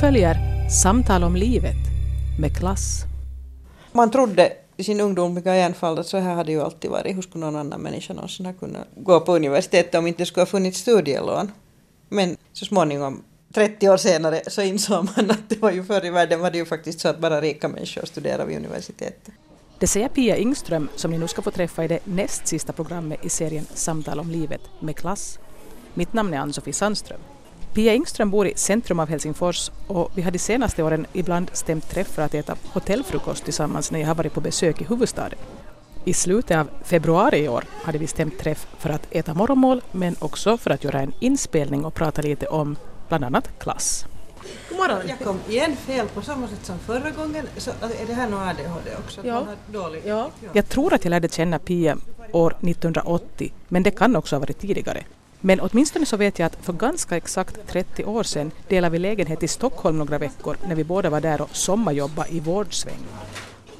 följer samtal om livet med Claes. Man trodde i sin ungdomliga enfald att så här hade ju alltid varit. Hur skulle någon annan människa någonsin ha kunnat gå på universitetet om inte skulle ha funnits studielån? Men så småningom, 30 år senare, så insåg man att det var ju förr i världen var det ju faktiskt så att bara rika människor studerade vid universitetet. Det säger Pia Ingström som ni nu ska få träffa i det näst sista programmet i serien Samtal om livet med Claes. Mitt namn är Ann-Sophie Sandström. Pia Ingström bor i centrum av Helsingfors och vi har de senaste åren ibland stämt träff för att äta hotellfrukost tillsammans när jag har varit på besök i huvudstaden. I slutet av februari i år hade vi stämt träff för att äta morgonmål men också för att göra en inspelning och prata lite om bland annat Claes. God morgon. Jag kom igen fel på samma sätt som förra gången. Så är det här nog ADHD också? Ja. Ja. Jag tror att jag lärde känna Pia år 1980 men det kan också ha varit tidigare. Men åtminstone så vet jag att för ganska exakt 30 år sedan delade vi lägenhet i Stockholm några veckor när vi båda var där och sommarjobbade i vårdsväng.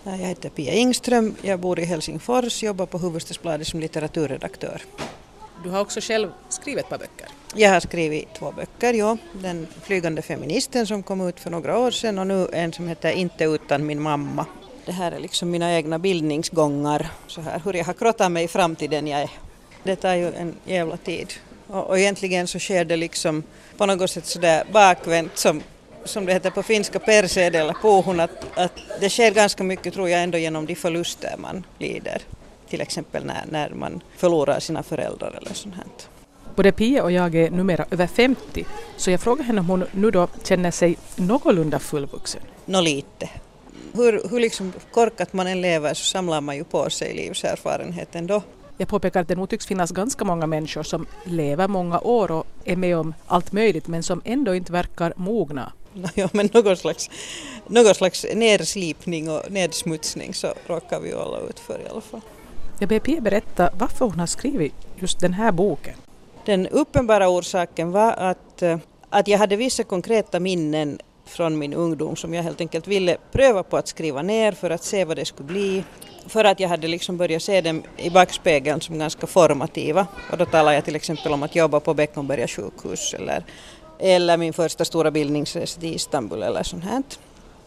Jag heter Pia Ingström, jag bor i Helsingfors, jobbar på Huvudstadsbladet som litteraturredaktör. Du har också själv skrivit ett par böcker? Jag har skrivit 2 böcker, ja. Den flygande feministen som kom ut för några år sedan och nu en som heter Inte utan min mamma. Det här är liksom mina egna bildningsgångar, så här, hur jag har krottat mig i framtiden jag är. Det tar ju en jävla tid. Och egentligen så sker det liksom på något sätt sådär bakvänt som det heter på finska persed eller pohon att det sker ganska mycket tror jag ändå genom de förluster man lider. Till exempel när man förlorar sina föräldrar eller sånt här. Både Pia och jag är numera över 50 så jag frågar henne om hon nu då känner sig någorlunda fullvuxen. Nå lite. Hur liksom korkat man än lever så samlar man ju på sig livserfarenheten då. Jag påpekar att det nog tycks finnas ganska många människor som lever många år och är med om allt möjligt men som ändå inte verkar mogna. Ja, men någon slags nedslipning och nedsmutsning så råkar vi alla ut för i alla fall. Jag ber Pia berätta varför hon har skrivit just den här boken. Den uppenbara orsaken var att jag hade vissa konkreta minnen från min ungdom som jag helt enkelt ville pröva på att skriva ner för att se vad det skulle bli. För att jag hade liksom börjat se dem i backspegeln som ganska formativa. Och då talar jag till exempel om att jobba på Beckomberga sjukhus eller min första stora bildningsresa till Istanbul eller sånt här.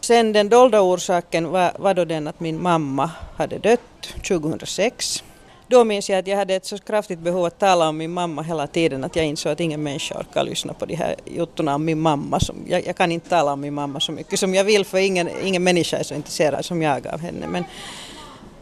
Sen den dolda orsaken var då den att min mamma hade dött 2006. Då minns jag att jag hade ett så kraftigt behov att tala om min mamma hela tiden att jag insåg att ingen människa orkar lyssna på de här juttorna om min mamma. Jag kan inte tala om min mamma så mycket som jag vill för ingen människa är så intresserad som jag av henne.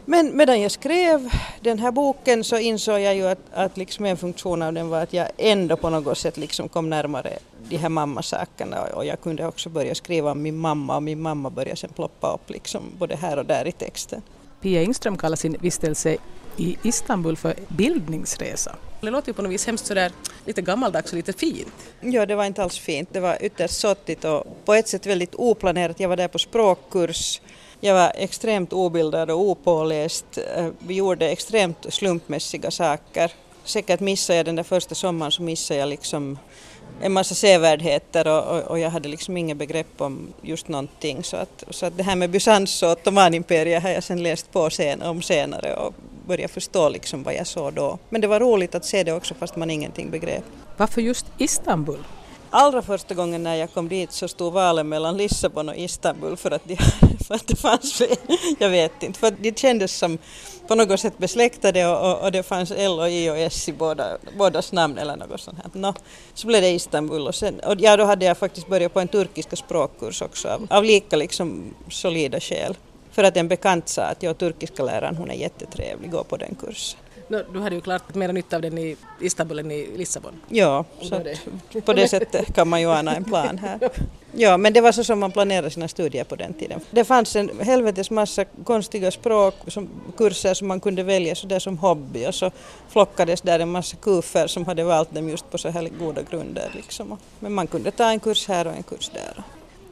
Men medan jag skrev den här boken så insåg jag ju att liksom en funktion av den var att jag ändå på något sätt liksom kom närmare de här mammasakerna och jag kunde också börja skriva om min mamma och min mamma började sen ploppa upp liksom både här och där i texten. Pia Ingström kallar sin vistelse i Istanbul för bildningsresa. Det låter ju på något vis hemskt sådär lite gammaldags och lite fint. Ja, det var inte alls fint. Det var ytterst sottigt och på ett sätt väldigt oplanerat. Jag var där på språkkurs. Jag var extremt obildad och opåläst. Vi gjorde extremt slumpmässiga saker. Säkert missade jag den där första sommaren så missade jag liksom en massa sevärdheter och jag hade liksom inget begrepp om just någonting. Så att det här med Byzans och Ottoman-imperiet har jag sen läst på om senare och börjat förstå liksom vad jag såg då. Men det var roligt att se det också fast man ingenting begrepp. Varför just Istanbul? Allra första gången när jag kom dit så stod valen mellan Lissabon och Istanbul för att det fanns, jag vet inte, för det kändes som på något sätt besläktade och det fanns L och I och S i bådas namn eller något sånt här. Så blev det Istanbul och då hade jag faktiskt börjat på en turkiska språkkurs också av lika liksom solida skäl. För att en bekant sa att jag turkiska läraren, hon är jättetrevlig, gå på den kursen. Du hade ju klart mer nytta av den i Istanbul än i Lissabon. Ja, så på det sättet kan man ju ana en plan här. Ja, men det var så som man planerade sina studier på den tiden. Det fanns en helvetes massa konstiga språk, kurser som man kunde välja så där som hobby. Och så flockades där en massa kufer som hade valt dem just på så här goda grunder. Liksom. Men man kunde ta en kurs här och en kurs där.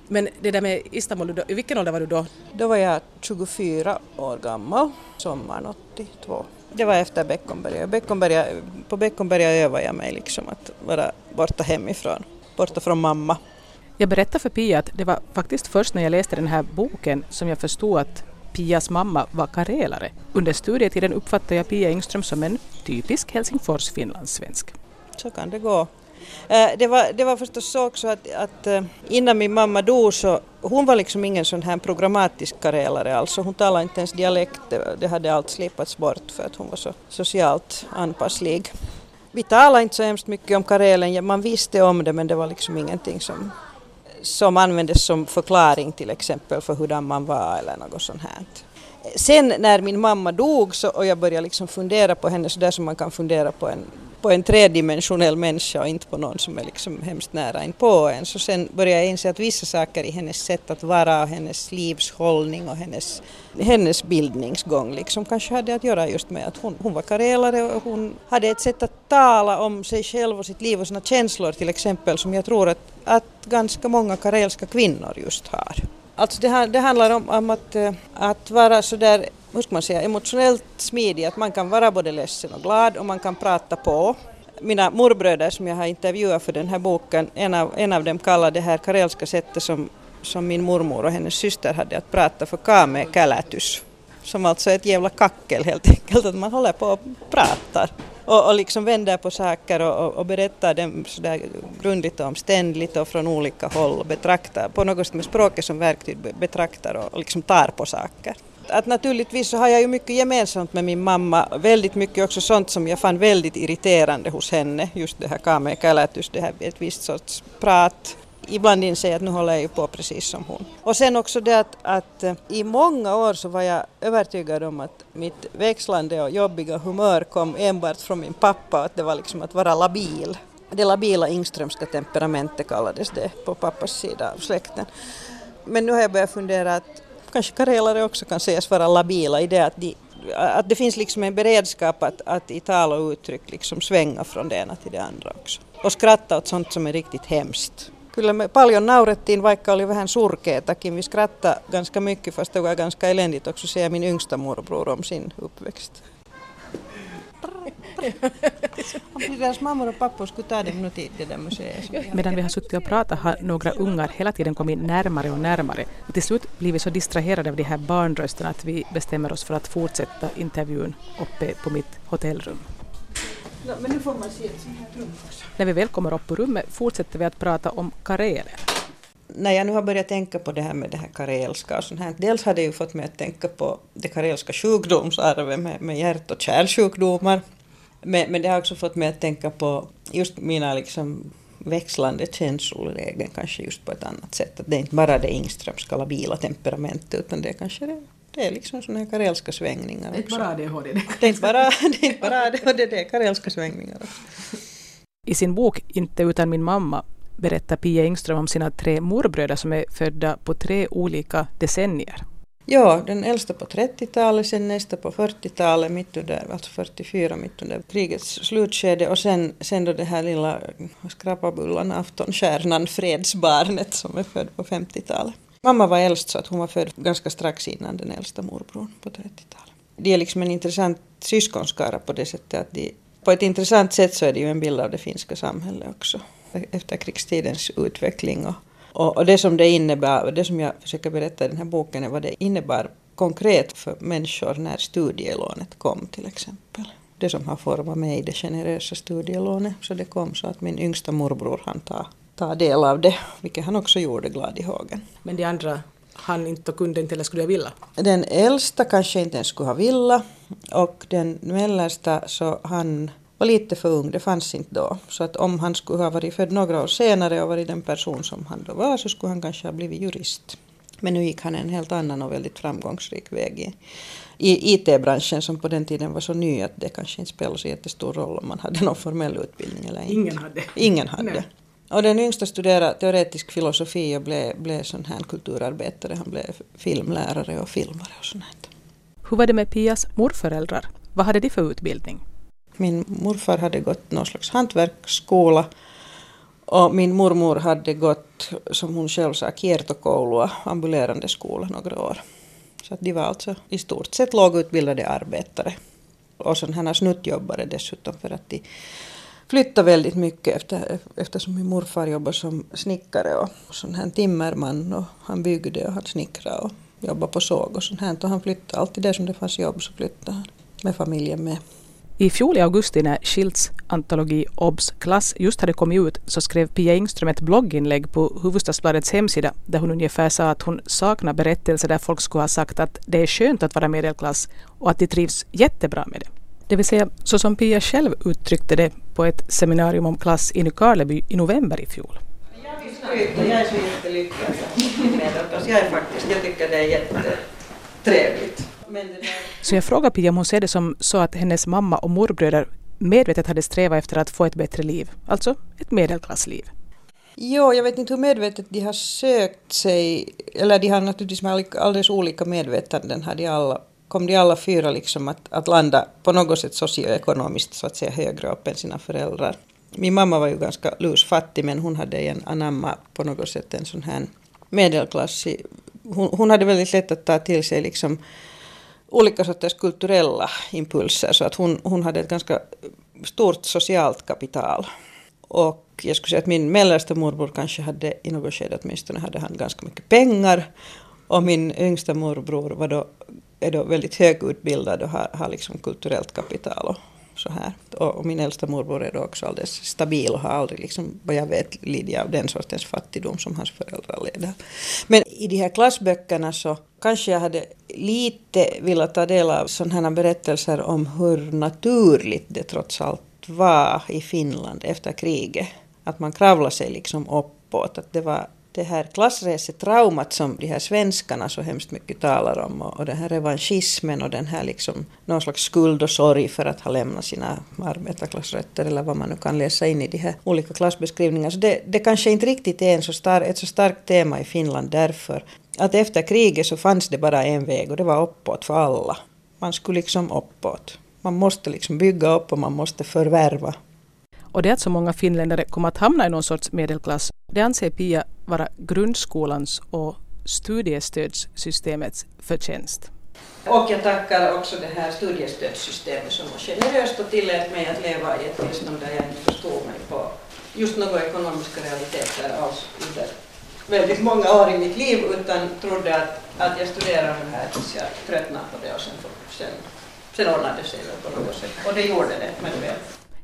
Men det där med Istanbul, i vilken ålder var du då? Då var jag 24 år gammal, sommaren 82. Det var efter Beckomberga. På Beckomberga övade jag mig liksom att vara borta hemifrån, borta från mamma. Jag berättade för Pia att det var faktiskt först när jag läste den här boken som jag förstod att Pias mamma var karelare. Under studietiden uppfattade jag Pia Ingström som en typisk Helsingfors-finlandssvensk. Så kan det gå. Det var förstås också att innan min mamma dog så hon var liksom ingen sån här programmatisk karelare, alltså hon talade inte ens dialekt, det hade allt slipats bort för att hon var så socialt anpasslig. Vi talade inte så hemskt mycket om Karelen, man visste om det men det var liksom ingenting som användes som förklaring till exempel för hur man var eller något sånt här. Sen när min mamma dog så, och jag började liksom fundera på henne så där som man kan fundera på en tredimensionell människa och inte på någon som är liksom hemskt nära inpå en. Så sen började jag inse att vissa saker i hennes sätt att vara och hennes livshållning och hennes bildningsgång liksom kanske hade att göra just med att hon var karelare och hon hade ett sätt att tala om sig själv och sitt liv och sina känslor till exempel som jag tror att ganska många karelska kvinnor just har. Alltså det handlar om att vara så där, hur ska man säga, emotionellt smidig, att man kan vara både ledsen och glad och man kan prata på. Mina morbröder som jag har intervjuat för den här boken, en av dem kallar det här karelska sättet som min mormor och hennes syster hade att prata för kame kälätys. Som alltså ett jävla kackel helt enkelt, att man håller på och pratar. Och liksom vänder på saker och berättar dem så där grundligt och omständligt och från olika håll och betraktar på något sätt med språket som verktyg betraktar och liksom tar på saker. Att naturligtvis så har jag ju mycket gemensamt med min mamma, väldigt mycket också sånt som jag fann väldigt irriterande hos henne, just det här kamekälätys, det här ett visst sorts prat. Ibland inser att nu håller jag ju på precis som hon. Och sen också det att i många år så var jag övertygad om att mitt växlande och jobbiga humör kom enbart från min pappa. Att det var liksom att vara labil. Det labila ingströmska temperamentet kallades det på pappas sida av släkten. Men nu har jag börjat fundera att kanske karelare också kan sägas vara labila i det att det finns liksom en beredskap att i tal och uttryck liksom svänga från det ena till det andra också. Och skratta åt sånt som är riktigt hemskt. Kyllä me paljon naurettiin, vaikka oli vähän surkeetakin. Vi skrattade ganska mycket fast det var ganska eländigt också, säger min yngsta morbror om sin uppväxt. Deras mammor och pappor skulle ta dem till det där museet. Medan vi har suttit och pratat har några ungar hela tiden kommit närmare och närmare. Och till slut blir vi så distraherade av de här barnrösterna att vi bestämmer oss för att fortsätta intervjun uppe på mitt hotellrum. No, men nu får man se ett sånt här rum också. När vi väl kommer upp på rummet fortsätter vi att prata om kareler. När jag nu har börjat tänka på det här med det här karelska och sånt här. Dels hade jag ju fått mig att tänka på det karelska sjukdomsarvet med hjärt- och kärlsjukdomar. Men det har också fått mig att tänka på just mina liksom växlande känslolägen kanske just på ett annat sätt. Att det är inte bara det ingströmska labila temperamentet utan det är kanske det. Det är liksom sådana här karelska svängningar. Det är inte bara ADHD. Det är karelska svängningar. I sin bok Inte utan min mamma berättar Pia Ingström om sina 3 morbröder som är födda på 3 olika decennier. Ja, den äldsta på 30-talet, sen nästa på 40-talet, mitt under, alltså 44, mitt under krigets slutskede. Och sen då det här lilla skrapabullan, aftonstjärnan, fredsbarnet som är född på 50-talet. Mamma var äldst så att hon var född ganska strax innan den äldsta morbrorn på 30-talet. Det är liksom en intressant syskonskara på det sättet att på ett intressant sätt så är det ju en bild av det finska samhället också. Efter krigstidens utveckling och det som det innebär, det som jag försöker berätta i den här boken är vad det innebar konkret för människor när studielånet kom till exempel. Det som har format mig, det generösa studielånet, så det kom så att min yngsta morbror han ta del av det, vilket han också gjorde glad i hågen. Men de andra han inte kunde inte eller skulle ha vilja? Den äldsta kanske inte ens skulle ha vilja och den mellersta så han var lite för ung, det fanns inte då. Så att om han skulle ha varit född några år senare och varit den person som han då var så skulle han kanske ha blivit jurist. Men nu gick han en helt annan och väldigt framgångsrik väg i IT-branschen som på den tiden var så ny att det kanske inte spelade så jättestor roll om man hade någon formell utbildning eller inte. Ingen hade. Och den yngsta studerade teoretisk filosofi och blev sån här kulturarbetare. Han blev filmlärare och filmare och sånt här. Hur var det med Pias morföräldrar? Vad hade de för utbildning? Min morfar hade gått någon slags hantverksskola. Och min mormor hade gått, som hon själv sa, kiertokoulua, ambulerande skola några år. Så att de var alltså i stort sett lågutbildade arbetare. Och sån här snuttjobbare dessutom för att de flyttade väldigt mycket eftersom min morfar jobbade som snickare och sån här timmerman och han byggde och han snickrade och jobbade på såg och sånt här. Och han flyttade alltid där som det fanns jobb så flyttade han med familjen med. I fjol i augusti när Schilds antologi Obs klass just hade kommit ut så skrev Pia Ingström ett blogginlägg på Huvudstadsbladets hemsida där hon ungefär sa att hon saknar berättelser där folk skulle ha sagt att det är skönt att vara medelklass och att de trivs jättebra med det. Det vill säga så som Pia själv uttryckte det på ett seminarium om klass i Nykarleby i november i fjol. Jag är så jättelyckad medelklass. Jag tycker det är jättetrevligt. Så jag frågade Pia om hon ser det som så att hennes mamma och morbröder medvetet hade strävat efter att få ett bättre liv. Alltså ett medelklassliv. Jo, jag vet inte hur medvetet de har sökt sig. Eller de har naturligtvis med alldeles olika medvetanden. Kom de alla fyra liksom att landa på något sätt socioekonomiskt så att säga högre upp än sina föräldrar. Min mamma var ju ganska lusfattig men hon hade en anamma på något sätt en sån här medelklassig. Hon hade väldigt lätt att ta till sig liksom olika sorters kulturella impulser så att hon hade ett ganska stort socialt kapital. Och jag skulle säga att min mellersta morbror kanske hade i något skede åtminstone hade han ganska mycket pengar och min yngsta morbror är då väldigt högutbildad och har liksom kulturellt kapital och så här. Och min äldsta morbror är då också alldeles stabil och har aldrig liksom, vad jag vet, lidit av den sortens fattigdom som hans föräldrar leder. Men i de här klassböckerna så kanske jag hade lite velat ta del av sådana berättelser om hur naturligt det trots allt var i Finland efter kriget. Att man kravlade sig liksom uppåt, att det var det här klassresetraumat som de här svenskarna så hemskt mycket talar om och den här revanschismen och den här liksom någon slags skuld och sorg för att ha lämnat sina arbetarklassrötter eller vad man nu kan läsa in i de här olika klassbeskrivningarna. Så det kanske inte riktigt är ett så starkt tema i Finland därför att efter kriget så fanns det bara en väg och det var uppåt för alla. Man skulle liksom uppåt. Man måste liksom bygga upp och man måste förvärva. Och det att så många finländare kommer att hamna i någon sorts medelklass, det anser Pia vara grundskolans och studiestödssystemets förtjänst. Och jag tackar också det här studiestödssystemet som har generöst och tillät mig att leva i ett tillstånd där jag inte förstod mig på just några ekonomiska realiteter alls under väldigt många år i mitt liv utan trodde att jag studerade det här tills jag tröttnade på det och sen ordnade det sig på något sätt. Och det gjorde det, men väl.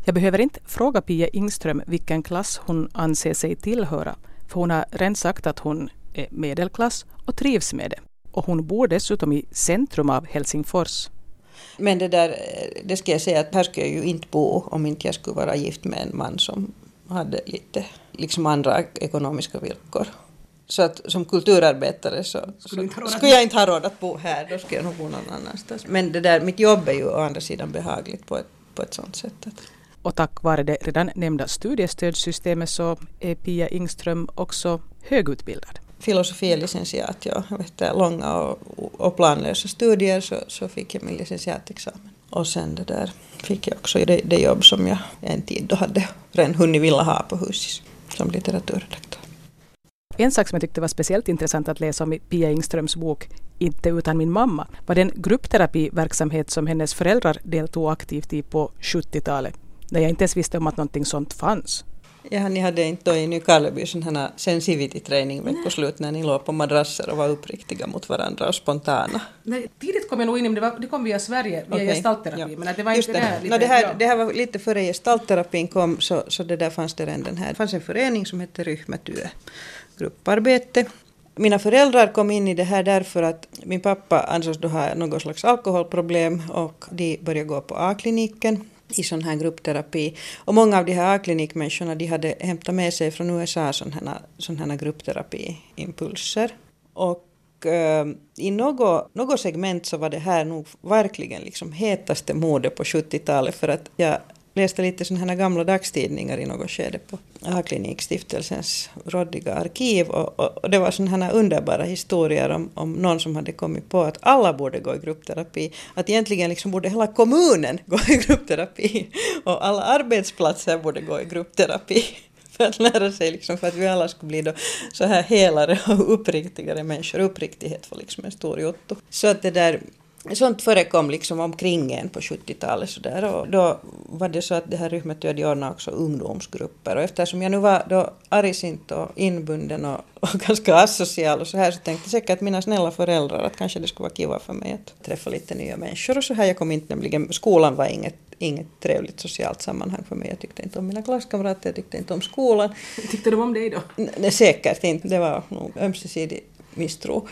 Jag behöver inte fråga Pia Ingström vilken klass hon anser sig tillhöra, för hon har redan sagt att hon är medelklass och trivs med det. Och hon bor dessutom i centrum av Helsingfors. Men det ska jag säga att här skulle jag ju inte bo om inte jag skulle vara gift med en man som hade lite liksom andra ekonomiska villkor. Så att som kulturarbetare så skulle jag inte ha råd att bo här, då skulle jag nog bo någon annanstans. Men mitt jobb är ju å andra sidan behagligt på ett sånt sätt. Och tack vare det redan nämnda studiestödssystemet så är Pia Ingström också högutbildad. Filosofi är licentiat, ja. Efter långa och planlösa studier så fick jag min licentiatexamen. Och sen fick jag också det jobb som jag en tid då hade redan hunnit vilja ha på HUSIS som litteraturredaktör. En sak som jag tyckte var speciellt intressant att läsa om i Pia Ingströms bok Inte utan min mamma var den gruppterapiverksamhet som hennes föräldrar deltog aktivt i på 70-talet. När jag inte ens visste om att någonting sånt fanns. Ja, ni hade inte då i Nykarleby sån här sensitivity-träning veckoslut när ni låg på madrasser och var uppriktiga mot varandra och spontana. Nej, tidigt kom jag nog in om det kom via Sverige, via gestaltterapi. Ja. Men det var just inte det. Det här var lite före gestaltterapin kom så det där fanns det redan den här. Det fanns en förening som hette Ryhmatue, grupparbete. Mina föräldrar kom in i det här därför att min pappa ansågs då ha något slags alkoholproblem och de började gå på A-kliniken. I sån här gruppterapi. Och många av de här A-klinikmänniskorna de hade hämtat med sig från USA sån här gruppterapiimpulser. Och i något segment så var det här nog verkligen liksom hetaste mode på 70-talet för att jag läste lite sån här gamla dagstidningar i något skede på A-klinikstiftelsens råddiga arkiv och det var sån här underbara historier om någon som hade kommit på att alla borde gå i gruppterapi, att egentligen liksom borde hela kommunen gå i gruppterapi och alla arbetsplatser borde gå i gruppterapi för att lära sig liksom för att vi alla skulle bli då så här helare och uppriktigare människor. Uppriktighet var liksom en stor jotto. Så att sånt förekom liksom omkring en på 70-talet så där. Och då var det så att det här Ryhmätyöd ordnade också ungdomsgrupper. Och eftersom jag nu var då argsint och inbunden och ganska asocial och så här så tänkte jag säkert att mina snälla föräldrar att kanske det skulle vara kiva för mig att träffa lite nya människor. Och så här jag kom inte nämligen, skolan var inget inget trevligt socialt sammanhang för mig. Jag tyckte inte om mina klasskamrater, jag tyckte inte om skolan. Tyckte de om dig då? Nej, säkert inte. Det var nog ömsesidig misstro.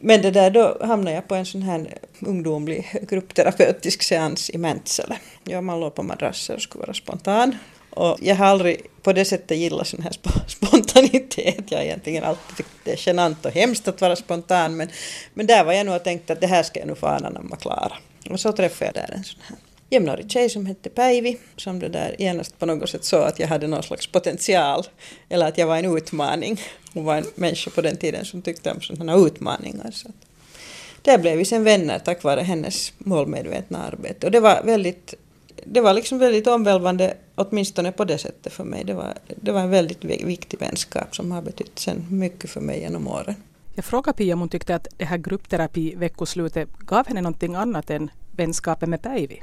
Men det där, då hamnade jag på en sån här ungdomlig gruppterapeutisk seans i Mäntsele. Ja, man låg på madrasser och skulle vara spontan. Och jag har aldrig på det sättet gillat sån här spontanitet. Jag egentligen alltid tyckte det är genant och hemskt att vara spontan. Men där var jag nog och tänkte att det här ska jag nog få anamma klara. Och så träffade jag där en sån här jämnårig tjej som hette Päivi. Som det där genast på något sätt så att jag hade någon slags potential. Eller att jag var en utmaning. Hon var en människa på den tiden som tyckte om sådana utmaningar. Så där blev vi sen vänner tack vare hennes målmedvetna arbete. Och det var liksom väldigt omvälvande, åtminstone på det sättet för mig. Det var en väldigt viktig vänskap som har betytt sen mycket för mig genom åren. Jag frågade Pia om hon tyckte att det här gruppterapi-veckoslutet gav henne någonting annat än vänskapen med Päivi.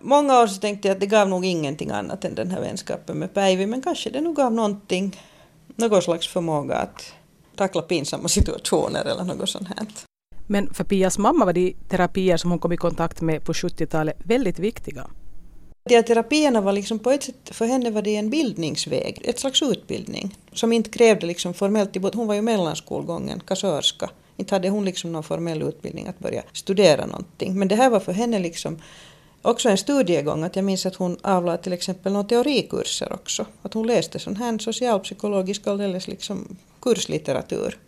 Många år så tänkte jag att det gav nog ingenting annat än den här vänskapen med Päivi, men kanske det nog gav någon slags förmåga att tackla pinsamma situationer eller något sånt här. Men för Pias mamma var de terapier som hon kom i kontakt med på 70-talet väldigt viktiga. De terapierna var liksom på ett sätt, för henne var det en bildningsväg, ett slags utbildning som inte krävde liksom formellt. Hon var ju mellanskolgången kassörska, inte hade hon liksom någon formell utbildning att börja studera någonting. Men det här var för henne liksom också en studiegång, att jag minns att hon avlade till exempel några teorikurser också. Att hon läste sån här socialpsykologisk alldeles liksom kurslitteratur.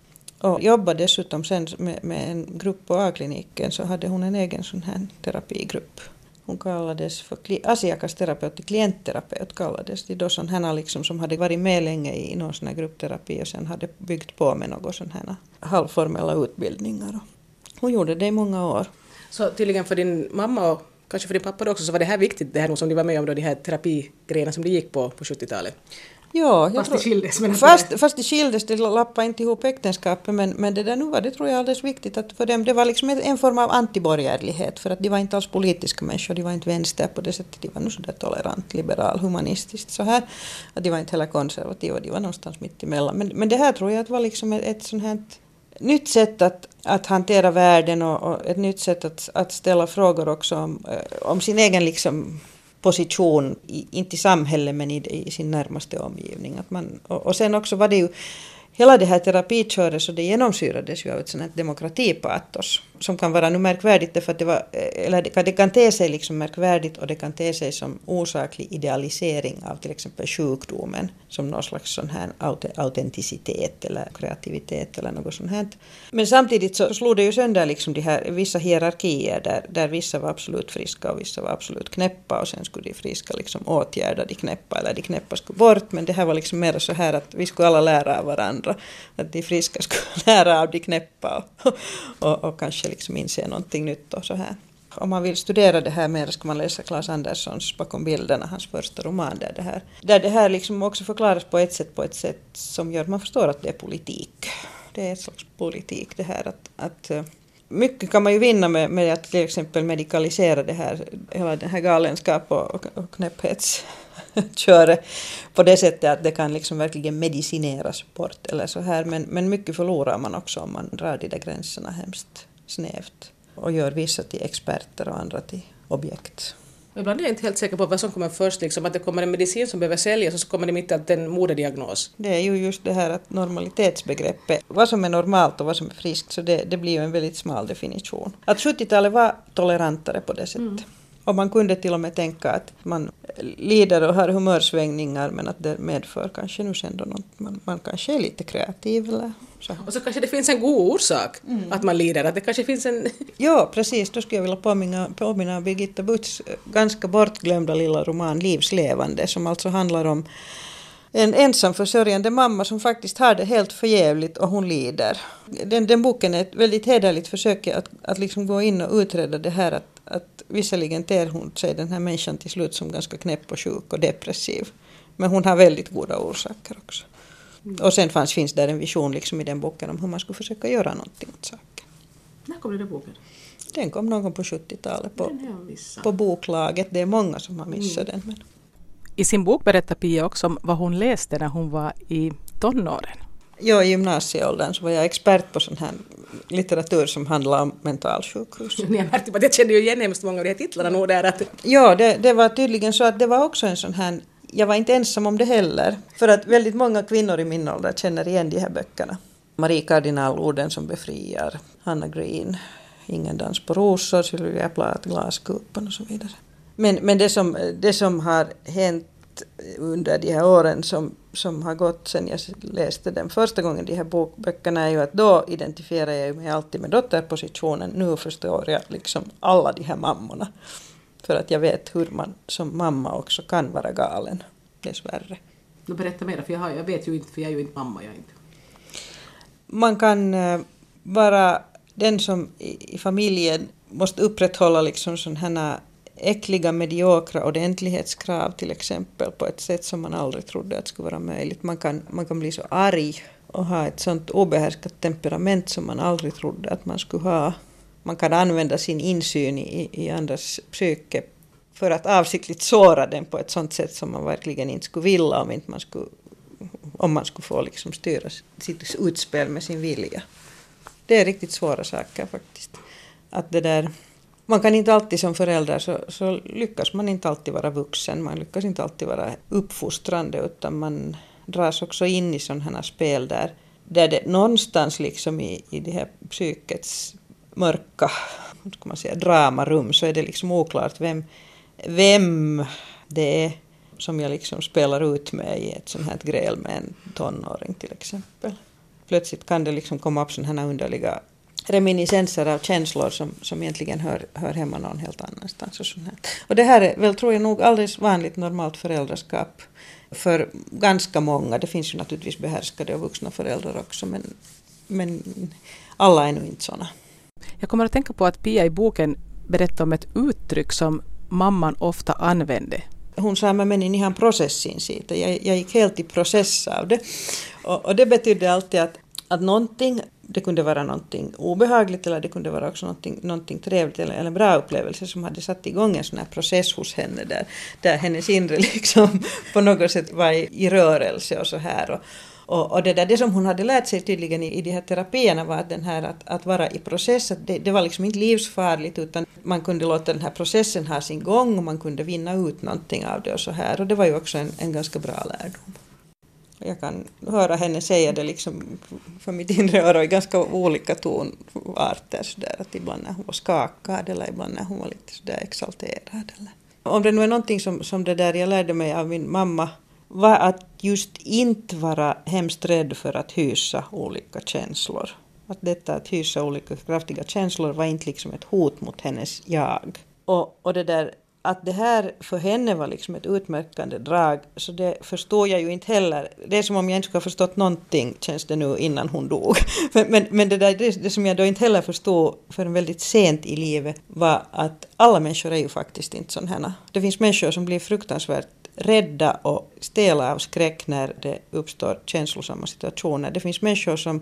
Och jobbade dessutom sen med en grupp på A-kliniken, så hade hon en egen sån här terapigrupp. Hon kallades för asiakasterapeut och klientterapeut kallades. Det är då sån här liksom som hade varit med länge i någon sån här gruppterapi och sen hade byggt på med någon sån här halvformella utbildningar. Hon gjorde det i många år. Så tydligen för din mamma och kanske för din pappa också så var det här viktigt, det här som de var med om då, de här terapigrejerna som de gick på 70-talet? Ja, fast det skildes, det lappade inte ihop äktenskapet, men det där nu var det tror jag alldeles viktigt att för dem, det var liksom en form av antiborgerlighet, för att de var inte alls politiska människor, de var inte vänster på det sättet, de var nog sådär tolerant, liberal, humanistiskt så här, att de var inte heller konservativa, de var någonstans mitt emellan, men det här tror jag att var liksom ett sånt här nytt sätt att hantera världen och ett nytt sätt att ställa frågor också om sin egen liksom position, inte i samhället men i sin närmaste omgivning. Att man, och sen också var det ju, hela det här terapiköret så det genomsyrades ju av ett sådant här demokratipatos som kan vara nu märkvärdigt, för att det kan te sig liksom märkvärdigt och det kan te sig som osaklig idealisering av till exempel sjukdomen som någon slags sån här autenticitet eller kreativitet eller något sånt här. Men samtidigt så slog det ju sönder liksom de här vissa hierarkier där vissa var absolut friska och vissa var absolut knäppa, och sen skulle de friska liksom åtgärda de knäppa eller de knäppa skulle bort, men det här var liksom mer så här att vi skulle alla lära av varandra, att de friska skulle lära av de knäppa och kanske liksom inse någonting nytt och så här. Om man vill studera det här mer ska man läsa Claes Anderssons Bakom bilderna, hans första roman där det här liksom också förklaras på ett sätt som gör att man förstår att det är politik. Det är ett slags politik det här att mycket kan man ju vinna med att till exempel medikalisera det här, hela den här galenskap och knäpphetskör på det sättet att det kan liksom verkligen medicineras bort eller så här. Men mycket förlorar man också om man drar de där gränserna hemskt snävt och gör vissa till experter och andra till objekt. Ibland är jag inte helt säker på vad som kommer först, liksom, att det kommer en medicin som behöver säljas och så kommer det mitt att en modediagnos. Det är ju just det här att normalitetsbegreppet, vad som är normalt och vad som är friskt, så det blir ju en väldigt smal definition. Att 70-talet var tolerantare på det sättet. Mm. Och man kunde till och med tänka att man lider och har humörsvängningar, men att det medför kanske nu sen då något. Man kanske är lite kreativ eller så. Och så kanske det finns en god orsak att man lider, att det kanske finns en... Ja, precis. Då skulle jag vilja påminna om Birgitta Boucerts ganska bortglömda lilla roman Livslevande, som alltså handlar om en ensam försörjande mamma som faktiskt har det helt förjävligt och hon lider. Den boken är ett väldigt hederligt försök att liksom gå in och utreda det här att visserligen ter hon sig, den här människan, till slut som ganska knäpp och sjuk och depressiv. Men hon har väldigt goda orsaker också. Och sen finns där en vision liksom i den boken om hur man skulle försöka göra någonting åt saken. När kom den boken? Den kom någon gång på 70-talet på boklaget. Det är många som har missat den. Men... I sin bok berättar Pia också om vad hon läste när hon var i tonåren. Ja, i gymnasieåldern så var jag expert på sån här litteratur som handlar om mentalsjukhus. Jag märkte bara att jag kände ju igen hemskt många av de här titlarna nog där. Att... Ja, det var tydligen så att det var också en sån här... Jag var inte ensam om det heller. För att väldigt många kvinnor i min ålder känner igen de här böckerna. Marie Kardinal, Orden som befriar. Hanna Green, Ingen dans på rosor. Sylvia Platt, Glaskupan och så vidare. Men det som har hänt under de här åren som har gått sen jag läste den första gången de här böckerna är ju att då identifierar jag mig alltid med dotterpositionen. Nu förstår jag liksom alla de här mammorna. För att jag vet hur man som mamma också kan vara galen, dessvärre. Nu berätta mer, för jag vet ju inte, för jag är ju inte mamma. Man kan vara den som i familjen måste upprätthålla liksom sådana här äckliga, mediokra ordentlighetskrav till exempel på ett sätt som man aldrig trodde att skulle vara möjligt. Man kan bli så arg och ha ett sånt obehärskat temperament som man aldrig trodde att man skulle ha. Man kan använda sin insyn i andras psyke för att avsiktligt såra den på ett sånt sätt som man verkligen inte skulle vilja om man skulle få liksom styra sitt utspel med sin vilja. Det är riktigt svåra saker faktiskt. Att det där, man kan inte alltid som förälder så lyckas man inte alltid vara vuxen. Man lyckas inte alltid vara uppfostrande utan man dras också in i sådana här spel där det någonstans liksom i det här psykets... mörka, vad ska man säga, dramarum, så är det liksom oklart vem det är som jag liksom spelar ut med i ett sånt här gräl med en tonåring till exempel. Plötsligt kan det liksom komma upp sådana här underliga reminiscenser av känslor som egentligen hör hemma någon helt annanstans. Och det här är väl, tror jag nog, alldeles vanligt normalt föräldraskap för ganska många. Det finns ju naturligtvis behärskade och vuxna föräldrar också, men alla är nog inte sådana. Jag kommer att tänka på att Pia i boken berättar om ett uttryck som mamman ofta använde. Hon sa, men i han processen siitä. Jag gick helt i process av det. Och det betydde alltid att någonting, det kunde vara någonting obehagligt eller det kunde vara också någonting trevligt eller en bra upplevelse som hade satt igång en sån här process hos henne där hennes inre liksom på något sätt var i rörelse och så här. Och det som hon hade lärt sig tydligen i de här terapierna var att den här att vara i process, det var liksom inte livsfarligt utan man kunde låta den här processen ha sin gång och man kunde vinna ut någonting av det och så här. Och det var ju också en ganska bra lärdom. Jag kan höra henne säga det liksom för mitt inre öra i ganska olika tonarter så där, att ibland när hon var skakad eller ibland när hon var lite så där exalterad. Eller. Om det nu är någonting som det där jag lärde mig av min mamma var att just inte vara hemskt rädd för att hysa olika känslor. Att detta att hysa olika kraftiga känslor var inte liksom ett hot mot hennes jag. Och det där, att det här för henne var liksom ett utmärkande drag, så det förstår jag ju inte heller. Det är som om jag inte skulle ha förstått någonting, känns det nu, innan hon dog. Men det som jag då inte heller förstod förrän väldigt sent i livet var att alla människor är ju faktiskt inte sån här. Det finns människor som blir fruktansvärt rädda och stela av skräck när det uppstår känslosamma situationer. Det finns människor som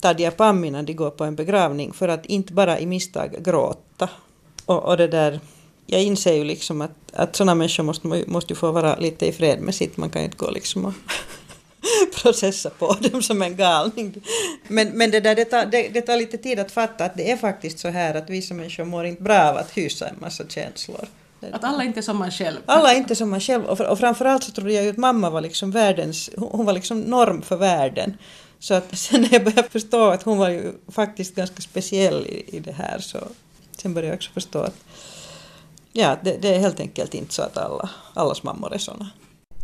tar diapam innan de går på en begravning för att inte bara i misstag gråta. Och det där, jag inser ju liksom att sådana människor måste ju få vara lite i fred med sitt. Man kan ju inte gå liksom och processa på dem som en galning. Men det tar lite tid att fatta att det är faktiskt så här att vissa människor mår inte bra av att hysa en massa känslor. Att alla inte är som man själv. Alla inte som man själv. Och framförallt så trodde jag ju att mamma var liksom hon var liksom norm för världen. Så att sen när jag började förstå att hon var ju faktiskt ganska speciell i det här. Så sen började jag också förstå att det är helt enkelt inte så att allas mammor är såna.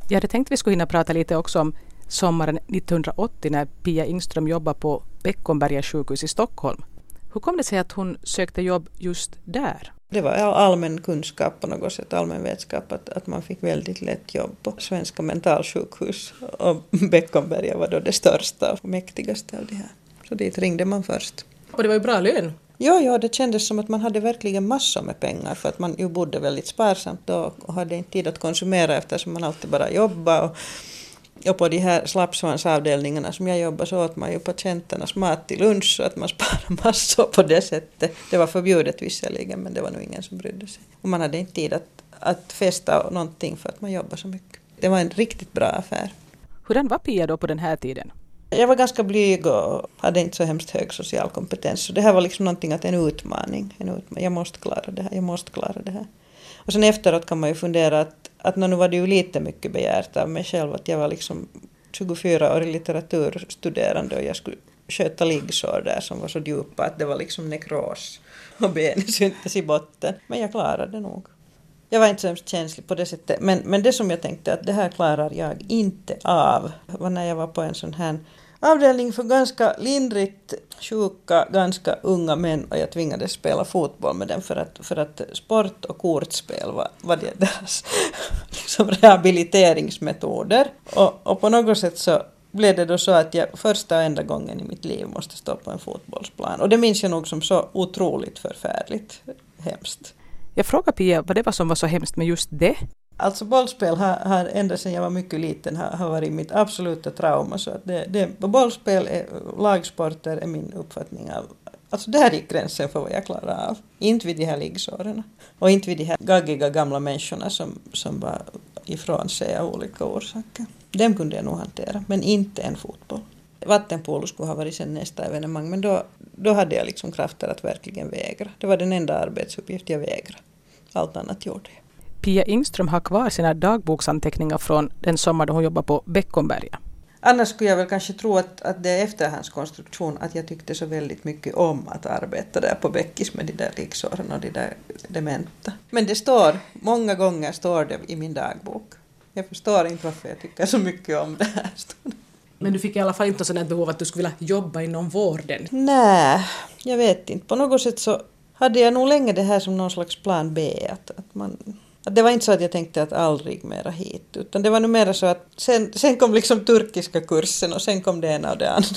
Jag hade tänkt att vi skulle hinna prata lite också om sommaren 1980 när Pia Ingström jobbade på Beckomberga sjukhus i Stockholm. Hur kom det sig att hon sökte jobb just där? Det var allmän kunskap på något sätt, allmän vetskap att man fick väldigt lätt jobb på svenska mentalsjukhus. Och Beckomberga var då det största och mäktigaste av det här. Så dit ringde man först. Och det var ju bra lön. Ja, det kändes som att man hade verkligen massor med pengar för att man ju bodde väldigt sparsamt då och hade inte tid att konsumera eftersom man alltid bara jobbade. Och på de här slappsvansavdelningarna som jag jobbar så att man ju patienternas mat till lunch så att man sparar massor på det sättet. Det var förbjudet visserligen men det var nog ingen som brydde sig. Och man hade inte tid att festa någonting för att man jobbar så mycket. Det var en riktigt bra affär. Hur var Pia då på den här tiden? Jag var ganska blyg och hade inte så hemskt hög social kompetens. Så det här var liksom någonting att en utmaning. Jag måste klara det här. Och sen efteråt kan man ju fundera att nu var det ju lite mycket begärt av mig själv. Att jag var liksom 24 år litteraturstuderande och jag skulle sköta liggsår där som var så djupa att det var liksom nekros och benet syntes i botten. Men jag klarade det nog. Jag var inte så känslig på det sättet, men det som jag tänkte att det här klarar jag inte av var när jag var på en sån här avdelning för ganska lindrigt sjuka, ganska unga män och jag tvingades spela fotboll med dem för att sport och kortspel var det deras liksom rehabiliteringsmetoder och på något sätt så blev det då så att jag första och enda gången i mitt liv måste stå på en fotbollsplan och det minns jag nog som så otroligt förfärligt hemskt. Jag frågar Pia vad det var som var så hemskt med just det. Alltså bollspel har ända sedan jag var mycket liten har varit mitt absoluta trauma. Så att bollspel, lagsporter är min uppfattning av. Alltså där gick gränsen för vad jag klarar av. Inte vid de här liggsåren. Och inte vid de här gaggiga gamla människorna som var ifrån sig av olika orsaker. Dem kunde jag nog hantera, men inte en fotboll. Vattenpolo skulle ha varit sen nästa evenemang, men då hade jag liksom krafter att verkligen vägra. Det var den enda arbetsuppgift jag vägrade. Allt annat gjorde jag. Pia Ingström har kvar sina dagboksanteckningar från den sommar då hon jobbade på Beckomberga. Annars skulle jag väl kanske tro att det är efterhandskonstruktion att jag tyckte så väldigt mycket om att arbeta där på Beckis med de där riksåren och de där dementa. Men det står, många gånger står det i min dagbok. Jag förstår inte varför jag tycker så mycket om det här. Men du fick i alla fall inte sådant behov att du skulle vilja jobba inom vården? Nej, jag vet inte. På något sätt så hade jag nog länge det här som någon slags plan B. Att det var inte så att jag tänkte att aldrig mera hit. Utan det var nu mera så att sen kom liksom turkiska kursen och sen kom det ena och det andra.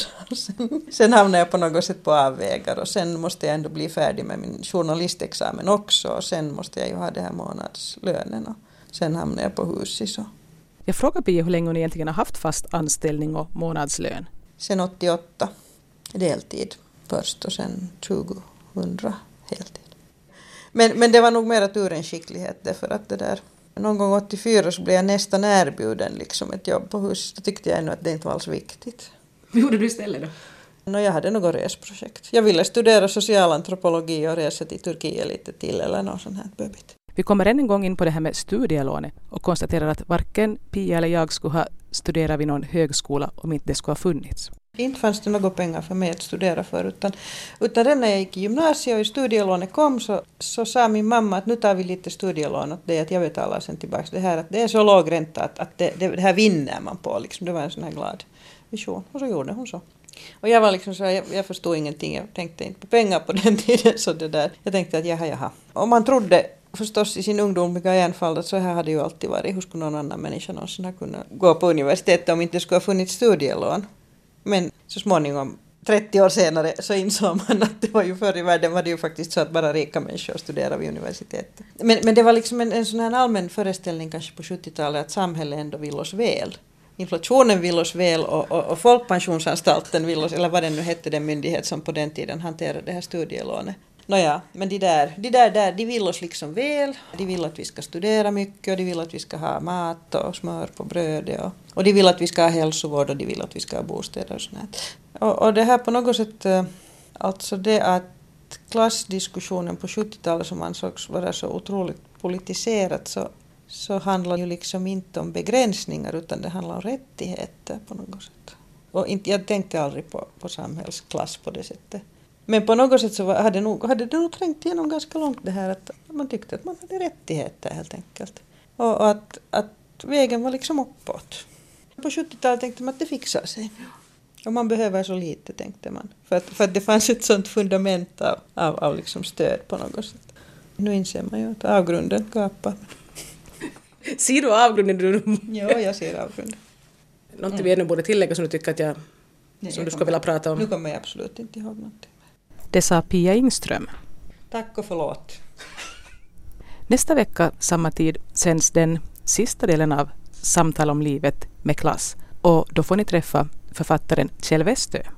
Sen hamnade jag på något sätt på avvägar och sen måste jag ändå bli färdig med min journalistexamen också. Och sen måste jag ju ha det här månadslönen och sen hamnade jag på HUSIS. Jag frågar Pia hur länge hon egentligen har haft fast anställning och månadslön. Sen 88 deltid först och sen 2000 heltid. Men det var nog mer tur än skicklighet därför att det där. Någon gång 84 så blev jag nästan erbjuden liksom ett jobb på hus. Då tyckte jag ännu att det inte var alls viktigt. Vad gjorde du istället då? Jag hade något resprojekt. Jag ville studera socialantropologi och resa till Turkiet lite till eller något sånt här böbigt. Vi kommer än en gång in på det här med studielånet och konstaterar att varken Pia eller jag skulle ha studerat vid någon högskola om inte det skulle ha funnits. Inte fanns det några pengar för mig att studera för utan när jag gick i gymnasiet och i studielånet kom så sa min mamma att nu tar vi lite studielån åt det att jag betalar sen tillbaka det här att det är så låg ränta att det här vinner man på liksom. Det var en sån här glad vision och så gjorde hon så. Och jag var liksom så här, jag förstod ingenting, jag tänkte inte på pengar på den tiden så det där. Jag tänkte att jaha. Och man trodde förstås i sin ungdomliga enfald att så här hade ju alltid varit. Hur skulle någon annan människa någonsin ha kunnat gå på universitetet om inte skulle ha funnits studielån? Men så småningom, 30 år senare, så insåg man att det var ju förr i världen var det ju faktiskt så att bara rika människor studerade vid universitetet. Men det var liksom en sån här allmän föreställning kanske på 70-talet att samhället ändå vill oss väl. Inflationen vill oss väl och folkpensionsanstalten vill oss, eller vad det nu hette den myndighet som på den tiden hanterade det här studielånet. Nåja, men de där, de vill oss liksom väl. De vill att vi ska studera mycket och de vill att vi ska ha mat och smör på brödet. Och de vill att vi ska ha hälsovård och de vill att vi ska ha bostäder och sånt. Och det här på något sätt, alltså det att klassdiskussionen på 70-talet som ansågs vara så otroligt politiserat så handlar ju liksom inte om begränsningar utan det handlar om rättigheter på något sätt. Och jag tänkte aldrig på samhällsklass på det sättet. Men på något sätt så hade det nog trängt igenom ganska långt det här att man tyckte att man hade rättigheter helt enkelt. Och att vägen var liksom uppåt. På 70-talet tänkte man att det fixar sig. Och man behöver så lite tänkte man. För att det fanns ett sånt fundament av liksom stöd på något sätt. Nu inser man ju att avgrunden gapar. Ser du avgrunden? Ja, jag ser avgrunden. Något vi ännu borde tillägga som du tycker att som du skulle vilja prata om? Nu kommer jag absolut inte ihåg någonting. Det sa Pia Ingström. Tack och förlåt. Nästa vecka, samma tid, sänds den sista delen av Samtal om livet med klass. Och då får ni träffa författaren Kjell Westö.